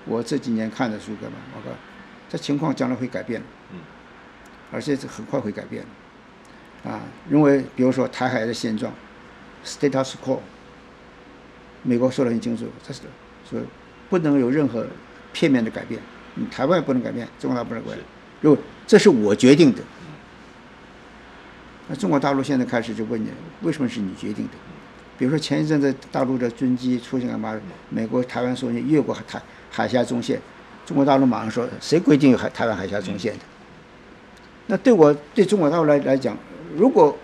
我这几年看的书干嘛？我看，这情况将来会改变的，而且很快会改变的，啊，因为比如说台海的现状 ，status quo， 美国说得很清楚，这是说不能有任何片面的改变，你台湾也不能改变，中国大陆不能改变，如果这是我决定的，那中国大陆现在开始就问你，为什么是你决定的？比如说前一阵子大陆的军机出现干嘛？美国台湾说你越过海峡中线，中国大陆马上说谁规定有台湾海峡中线的？那对中国大陆来讲，如果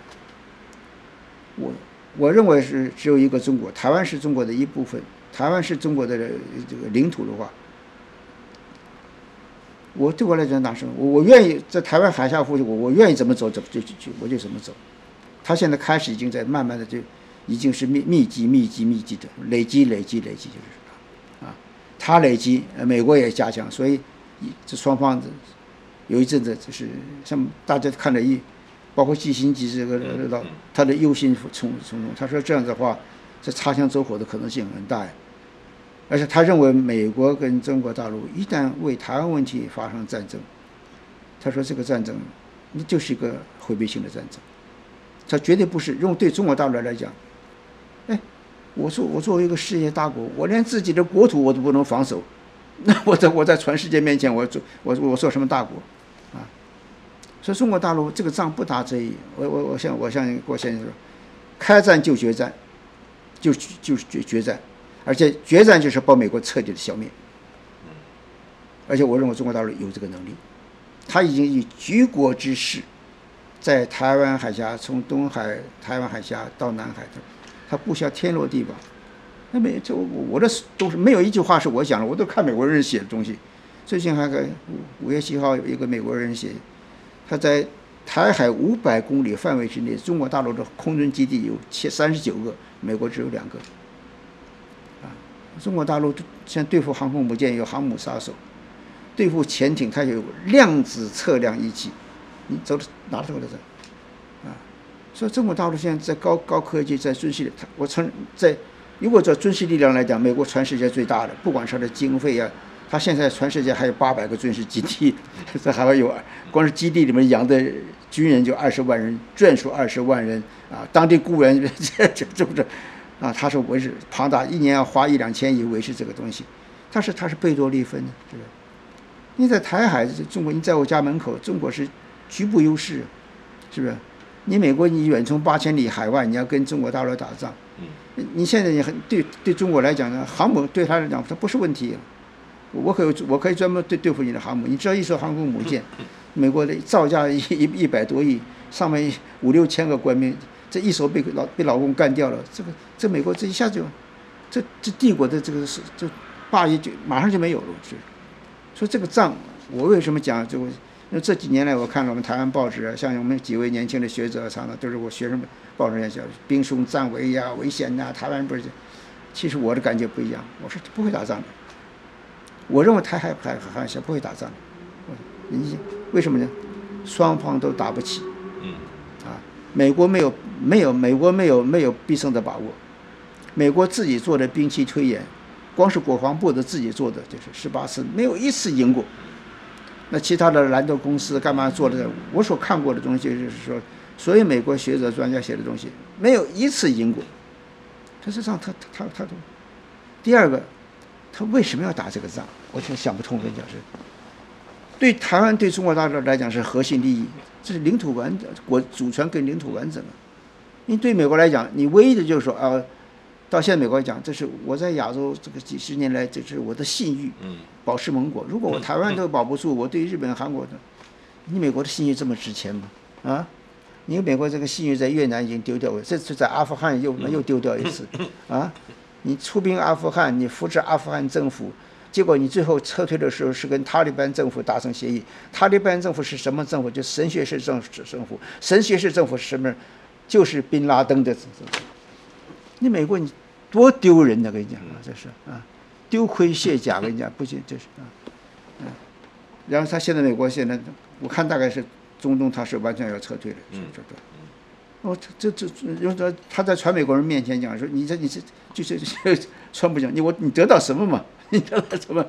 我认为是只有一个中国，台湾是中国的一部分，台湾是中国的这个领土的话，对我来讲哪是我愿意在台湾海峡附近，我愿意怎么走我就怎么走。他现在开始已经在慢慢的就。已经是密集的累积就是啊，他累积，美国也加强，所以这双方有一阵子就是像大家看了包括基辛格这个他的忧心忡忡，他说这样的话，这擦枪走火的可能性很大，而且他认为美国跟中国大陆一旦为台湾问题发生战争，他说这个战争那就是一个毁灭性的战争，他绝对不是用对中国大陆来讲。我作为一个世界大国，我连自己的国土我都不能防守，那我在全世界面前，我做什么大国啊？所以中国大陆这个仗不打折意，我相信郭先生说，开战就决战，就决战，而且决战就是把美国彻底的消灭。而且我认为中国大陆有这个能力，他已经以举国之势，在台湾海峡，从东海、台湾海峡到南海，他布下天罗地网。那么这我的都是没有一句话是我讲的，我都看美国人写的东西。最近还个5月7号有一个美国人写，他在台海500公里范围之内，中国大陆的空军基地有39个，美国只有2个。啊，中国大陆现在对付航空母舰有航母杀手。对付潜艇，它有量子测量仪器，你走拿出来的，啊，所以中国大陆现在在高科技，在军事，我从在如果做军事力量来讲，美国全世界最大的，不管是它的经费啊，它现在全世界还有800个军事基地，这还会有，光是基地里面养的军人就20万人，眷属20万人啊，当地雇员这啊，他是维持庞大，一年要花1-2千以维持这个东西，它是贝多利芬的，对吧？你在台海，中国，你在我家门口，中国是局部优势，是不是？你美国，你远从8000里海外，你要跟中国大陆打仗，你现在对中国来讲呢，航母对他来讲它不是问题，我可以专门对付你的航母，你只要一艘航空母舰，美国的造价100多亿，上面5-6千个官兵，这一手被老公干掉了，这美国这一下就，这帝国的这个这霸业就马上就没有了，是。说这个仗，我为什么讲？就因为这几年来，我看了我们台湾报纸啊，像我们几位年轻的学者，常常都是我学生们报纸上讲兵凶战危呀、危险呐、台湾不是。其实我的感觉不一样，我说不会打仗的。我认为台海海峡不会打仗的。你为什么呢？双方都打不起。啊，美国没有必胜的把握。美国自己做的兵器推演。光是国防部的自己做的就是18次，没有一次赢过。那其他的兰德公司干嘛做的？我所看过的东西就是说，所有美国学者专家写的东西，没有一次赢过。可是上他都。第二个，他为什么要打这个仗？我就想不通。我跟你讲是，对台湾对中国大陆来讲是核心利益，这是领土完整，国主权跟领土完整啊。因为对美国来讲，你唯一的就是说啊。到现在美国讲，这是我在亚洲这个几十年来，这是我的信誉，保持盟国。如果我台湾都保不住，我对日本、韩国的，你美国的信誉这么值钱吗？啊，你美国这个信誉在越南已经丢掉了，这次在阿富汗又丢掉一次，啊，你出兵阿富汗，你扶持阿富汗政府，结果你最后撤退的时候是跟塔利班政府达成协议。塔利班政府是什么政府？就神学式政府。神学式政府是什么？就是宾拉登的政府。你美国你多丢人呢！跟你讲啊，这是啊，丢盔卸甲。跟你讲，不行，这是啊，嗯。然后他现在美国现在，我看大概是中东他是完全要撤退了，是。哦，这，他在全美国人面前讲说，你这川普讲你得到什么嘛？你得到什么？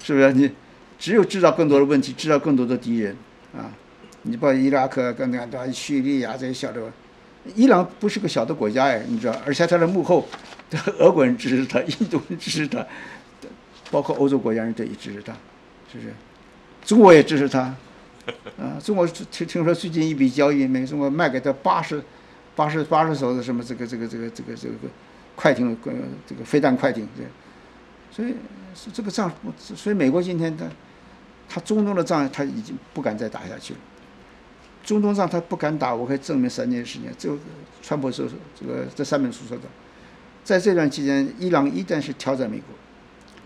是不是？你只有制造更多的问题，制造更多的敌人啊！你把伊拉克、跟那个叙利亚这些小的。伊朗不是个小的国家哎，你知道，而且他的幕后，俄国人支持他，印度人支持他，包括欧洲国家人也支持他，是不是？中国也支持他，啊，中国听说最近一笔交易，中国卖给他八十艘的什么这个快艇，这个飞弹快艇，所以这个仗，所以美国今天他中东的仗他已经不敢再打下去了。中东仗他不敢打，我可以证明3件事情。这川普说，这3本书说的，在这段期间，伊朗一旦是挑战美国，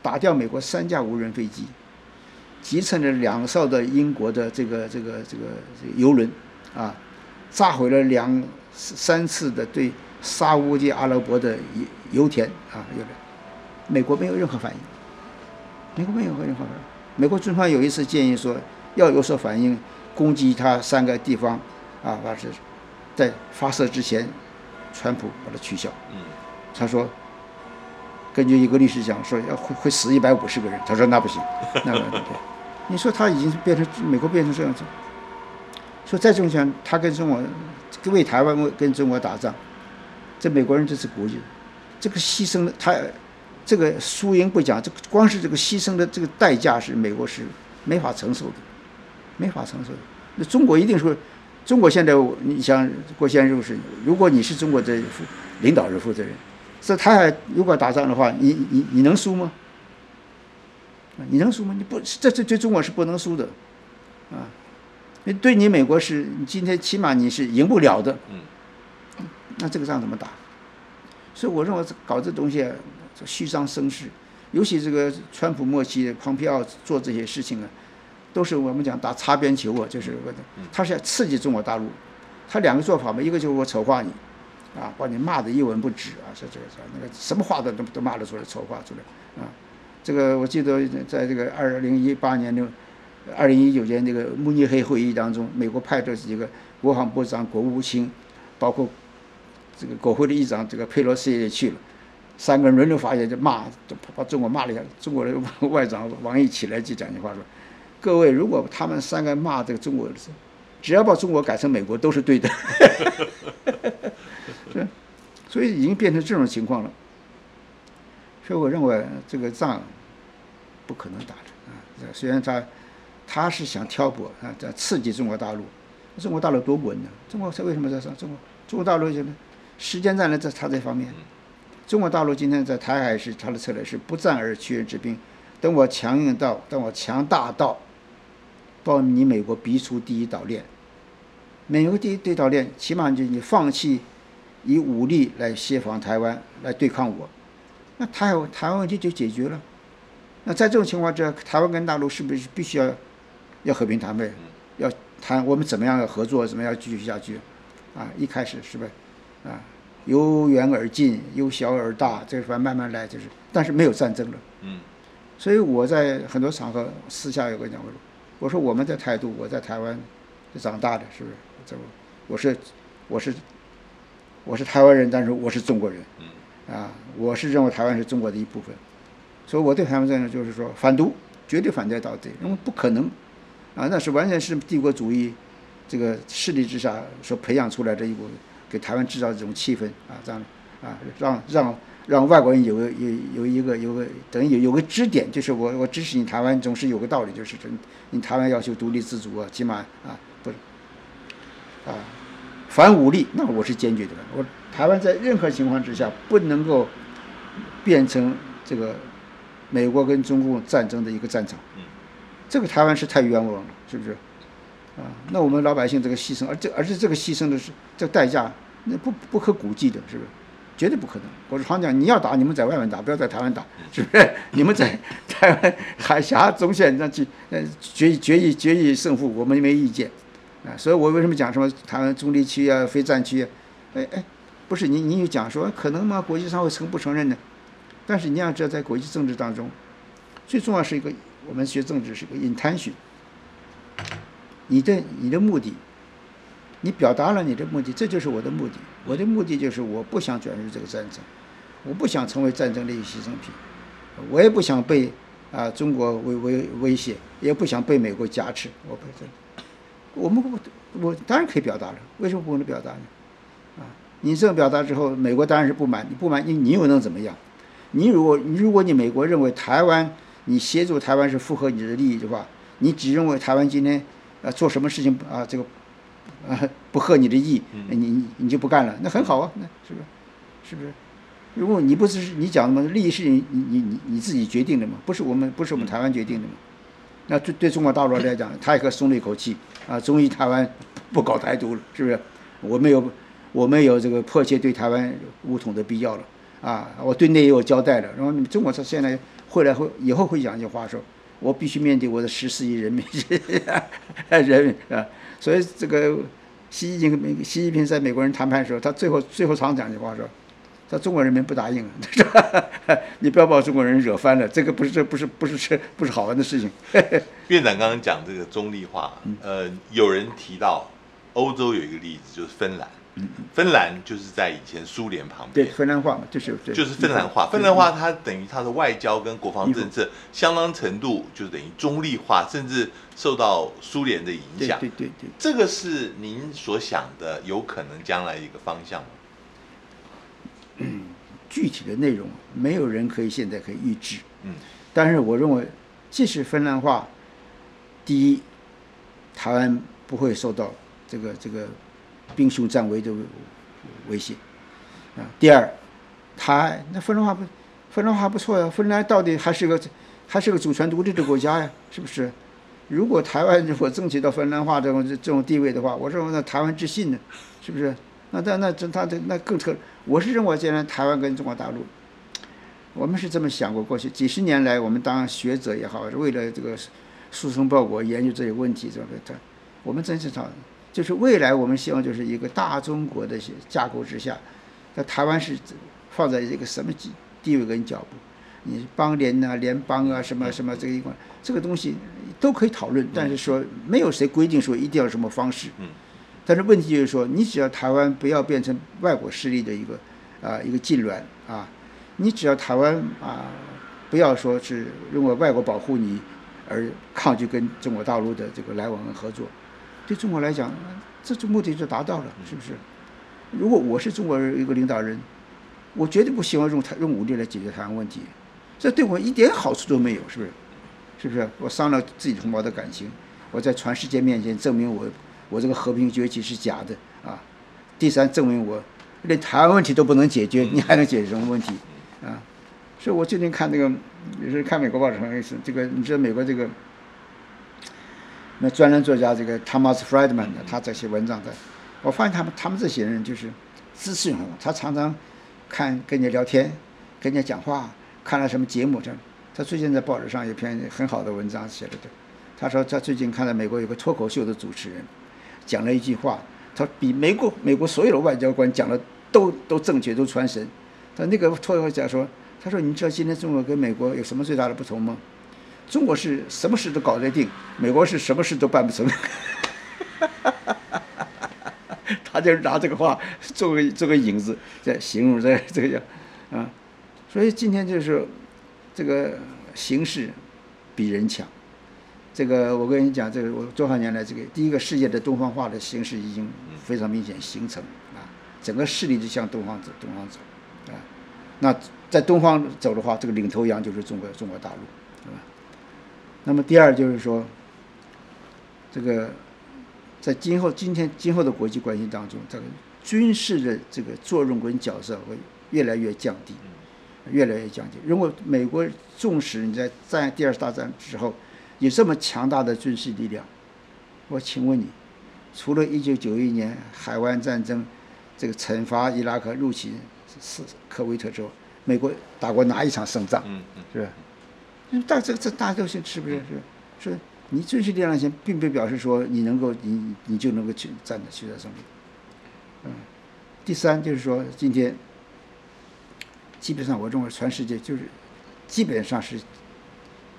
打掉美国3架无人飞机，集成了2艘的英国的这个游轮，啊，炸毁了3次的对沙乌地阿拉伯的油田啊，美国没有任何反应，美国军方有一次建议说要有所反应。攻击他3个地方，啊，把这在发射之前，川普把它取消。他说，根据一个历史讲说要会死150个人，他说那不行，那对。你说他已经变成美国变成这样子，说在这种情况，他跟中国为台湾跟中国打仗，这美国人这是估计，这个牺牲的他这个输赢不讲，这光是这个牺牲的这个代价是美国是没法承受的。那中国一定说，中国现在你想郭先生是，如果你是中国的领导人负责人，这台海如果打仗的话，你能输吗？你能输吗？你不，这对中国是不能输的，啊，对你美国是，今天起码你是赢不了的，嗯，那这个仗怎么打？所以我认为搞这东西啊，虚张声势，尤其这个川普末期的蓬佩奥做这些事情啊，都是我们讲打擦边球啊，就是他是要刺激中国大陆，他两个做法嘛，一个就是我丑化你，啊，把你骂得一文不值啊，是这个是那个什么话都骂得出来，丑化出来啊。这个我记得，在这个2018年的、2019年这个慕尼黑会议当中，美国派的几个国防部长、国务卿，包括这个国会的议长这个佩洛西也去了，三个人轮流发言，就骂，把中国骂了一下。中国的外长王毅起来就讲句话说：“各位，如果他们三个骂这个中国，只要把中国改成美国都是对的。”所以已经变成这种情况了。所以我认为这个仗不可能打的啊！虽然他是想挑拨啊，刺激中国大陆。中国大陆多滚呢？中国为什么在上？中国大陆现在时间战略在他这方面。中国大陆今天在台海是他的策略是不战而屈人之兵，等我强硬到，等我强大到，把你美国逼出第一岛链。美国第一岛链，起码就你放弃以武力来协防台湾，来对抗我。那台湾问题就解决了。那在这种情况之下，台湾跟大陆是不是必须要和平谈判，要谈我们怎么样合作，怎么样继续下去？啊，一开始是吧？啊，由远而近，由小而大，这反正慢慢来，就是，但是没有战争了。嗯。所以我在很多场合私下有个讲，我说我们的态度，我在台湾长大的，是不是？我是台湾人，但是我是中国人。嗯。啊，我是认为台湾是中国的一部分，所以我对台湾战争就是说反独，绝对反对到底，因为不可能，啊，那是完全是帝国主义这个势力之下所培养出来的一股，给台湾制造这种气氛啊，这样啊，让外国人有个支点，就是我支持你台湾总是有个道理，就是你台湾要求独立自主啊，起码啊不是啊反武力，那我是坚决的，我。台湾在任何情况之下不能够变成这个美国跟中共战争的一个战场，这个台湾是太冤枉了，是不是？啊，那我们老百姓这个牺牲，而且这个牺牲的是这个代价，那不可估计的，是不是？绝对不可能。我常讲，你要打，你们在外面打，不要在台湾打，是不是？你们在台湾海峡中线上去决议胜负，我们没意见啊。所以我为什么讲什么台湾中立区啊、非战区啊？哎。不是你有讲说可能吗？国际上会承不承认呢？但是你要知道，在国际政治当中，最重要是一个我们学政治是一个 intention， 你的目的，你表达了你的目的，这就是我的目的。我的目的就是我不想卷入这个战争，我不想成为战争的一个牺牲品，我也不想被啊、中国威胁，也不想被美国挟持。我当然可以表达了，为什么不能表达呢？你这样表达之后，美国当然是不满。你不满，你又能怎么样？如果你美国认为台湾，你协助台湾是符合你的利益的话，你只认为台湾今天做什么事情啊、这个不合你的意，你就不干了，那很好啊，那是不是？是不是？如果你不是你讲的嘛，利益是你自己决定的嘛，不是我们台湾决定的嘛。那对中国大陆来讲，他也可松了一口气啊，终于台湾不搞台独了，是不是？我没有这个迫切对台湾武统的必要了啊！我对内也有交代了。然后你们中国现在以后会讲一句话说，我必须面对我的14亿人民啊！所以这个习近平在美国人谈判的时候，他最后常讲一句话说，他中国人民不答应了，你不要把中国人惹翻了，这个不是好玩的事情。院长刚刚讲这个中立化，有人提到欧洲有一个例子就是芬兰。芬兰就是在以前苏联旁边，对，芬兰化嘛，就是芬兰化。芬兰化它等于它的外交跟国防政策相当程度就等于中立化，甚至受到苏联的影响。对，这个是您所想的有可能将来一个方向吗？具体的内容没有人现在可以预知。但是我认为，即使芬兰化，第一，台湾不会受到这个兵凶战危的威胁啊。第二，他那芬兰话不错呀，芬兰到底还是个主权独立的国家呀，是不是？如果台湾如果争取到芬兰话这种地位的话，我认为那台湾之幸呢，是不是？那他那更特，我是认为既然台湾跟中国大陆，我们是这么想过，过去几十年来，我们当学者也好，为了这个诉讼报国研究这些问题，这个我们真是讨论，就是未来我们希望就是一个大中国的架构之下，那台湾是放在一个什么地位跟脚步？你邦联啊、联邦啊、什么什么这个一块，这个东西都可以讨论，但是说没有谁规定说一定要什么方式。但是问题就是说，你只要台湾不要变成外国势力的一个痉挛啊，你只要台湾啊不要说是认为外国保护你而抗拒跟中国大陆的这个来往和合作，对中国来讲，这种目的就达到了，是不是？如果我是中国一个领导人，我绝对不希望用武力来解决台湾问题，这对我一点好处都没有，是不是？是不是？我伤了自己同胞的感情，我在全世界面前证明我这个和平崛起是假的啊！第三，证明我连台湾问题都不能解决，你还能解决什么问题啊？所以我最近看这个，也是看美国报纸很有意思。这个你知道美国这个那专栏作家这个 Thomas Friedman 他在写文章的，我发现他们这些人就是知识很好，他常常看跟人家聊天，跟人家讲话，看了什么节目这样。他最近在报纸上有一篇很好的文章写了的，他说他最近看到美国有个脱口秀的主持人。讲了一句话，他比美国所有的外交官讲的都正确，都传神。他那个脱口秀讲说，他说你知道今天中国跟美国有什么最大的不同吗？中国是什么事都搞得定，美国是什么事都办不成。他就拿这个话做个引子，在形容这个样啊。所以今天就是这个形势比人强。这个我跟你讲，这个我多少年来，这个第一个世界的东方化的形势已经非常明显形成啊，整个势力就向东方走啊。那在东方走的话，这个领头羊就是中国大陆，对吧？那么第二就是说，这个在今后的国际关系当中，这个军事的这个作用跟角色会越来越降低。如果美国重视你在第二次大战之后。有这么强大的军事力量，我请问你，除了1991年海湾战争这个惩罚伊拉克入侵科威特之后，美国打过哪一场胜仗？是吧？但这大都是不是？是说你军事力量先，并不表示说你能够你就能够去占得取得胜利。第三就是说，今天基本上我认为全世界就是基本上是。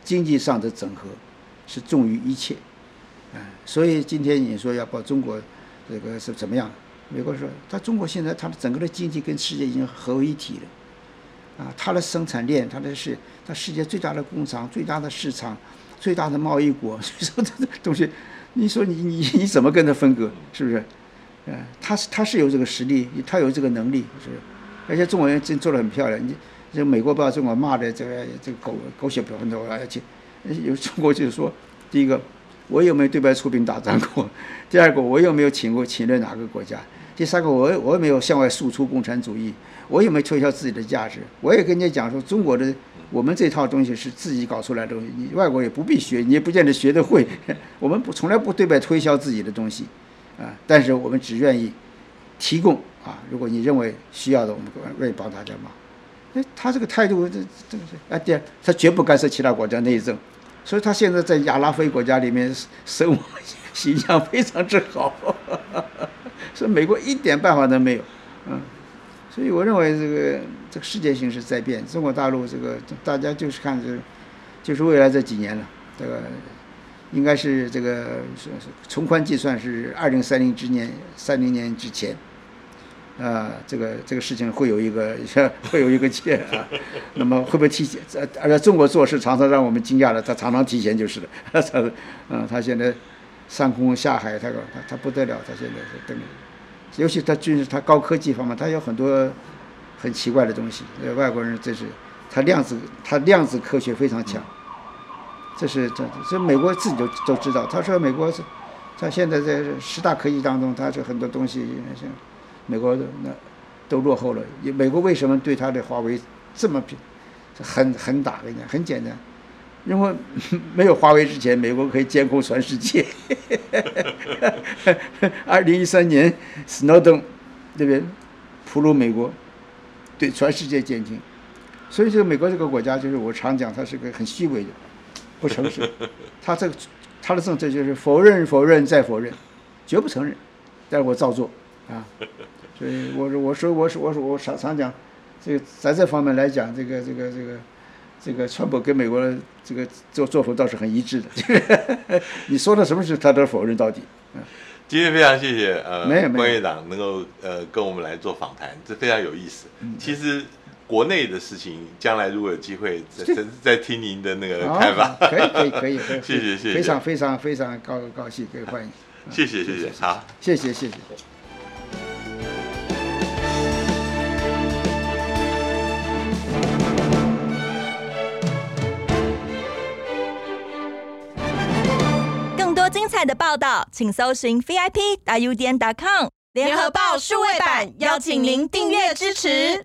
经济上的整合是重于一切，所以今天你说要把中国这个是怎么样？美国说，中国现在它的整个的经济跟世界已经合为一体了，啊，它的生产链，它世界最大的工厂、最大的市场、最大的贸易国，所以说这东西，你说你怎么跟它分割？是不是？它是有这个实力，它有这个能力，是不是？而且中国人真做得很漂亮，这美国把中国骂的这个狗血喷头，而且有中国就是说，第一个我有没有对外出兵打仗过，第二个我有没有侵略哪个国家，第三个我有没有向外输出共产主义，我有没有推销自己的价值，我也跟人家讲说中国的我们这套东西是自己搞出来的东西，你外国也不必学，你也不见得学得会，我们从来不对外推销自己的东西啊，但是我们只愿意提供啊，如果你认为需要的，我们愿意帮大家忙。他这个态度，这第二，他绝不干涉其他国家内政，所以他现在在亚拉非国家里面声望形象非常之好，所以美国一点办法都没有，所以我认为这个世界形势在变，中国大陆这个大家就是看就是未来这几年了，这个应该是这个从宽计算是2030年之前。这个事情会有一个界啊，那么会不会提前？而且中国做事常常让我们惊讶的，他常常提前就是了。他现在上空下海，他不得了，他现在是等，尤其他军事、他高科技方面，他有很多很奇怪的东西。外国人真是他量子科学非常强，这是美国自己都知道。他说美国是像现在在10大科技当中，它是很多东西像美国的那都落后了。美国为什么对它的华为这么很打？跟你讲，很简单，因为没有华为之前，美国可以监控全世界。2013年 ，Snowden 对不对？俘虏美国，对全世界监听。所以这个美国这个国家，就是我常讲，它是个很虚伪的，不诚实。他的政策就是否认再否认，绝不承认，但是我照做啊。所以我常讲，这个在这方面来讲，这个川普跟美国这个作风倒是很一致的，就是你说的什么事他都否认到底。今天非常谢谢关院长能够跟我们来做访谈，这非常有意思。其实国内的事情，将来如果有机会再听您的那个看法。可以，谢谢，非常高兴，可以欢迎。谢谢，好，谢谢。更多精彩的报道，请搜寻 VIP.UDN.com 联合报数位版，邀请您订阅支持。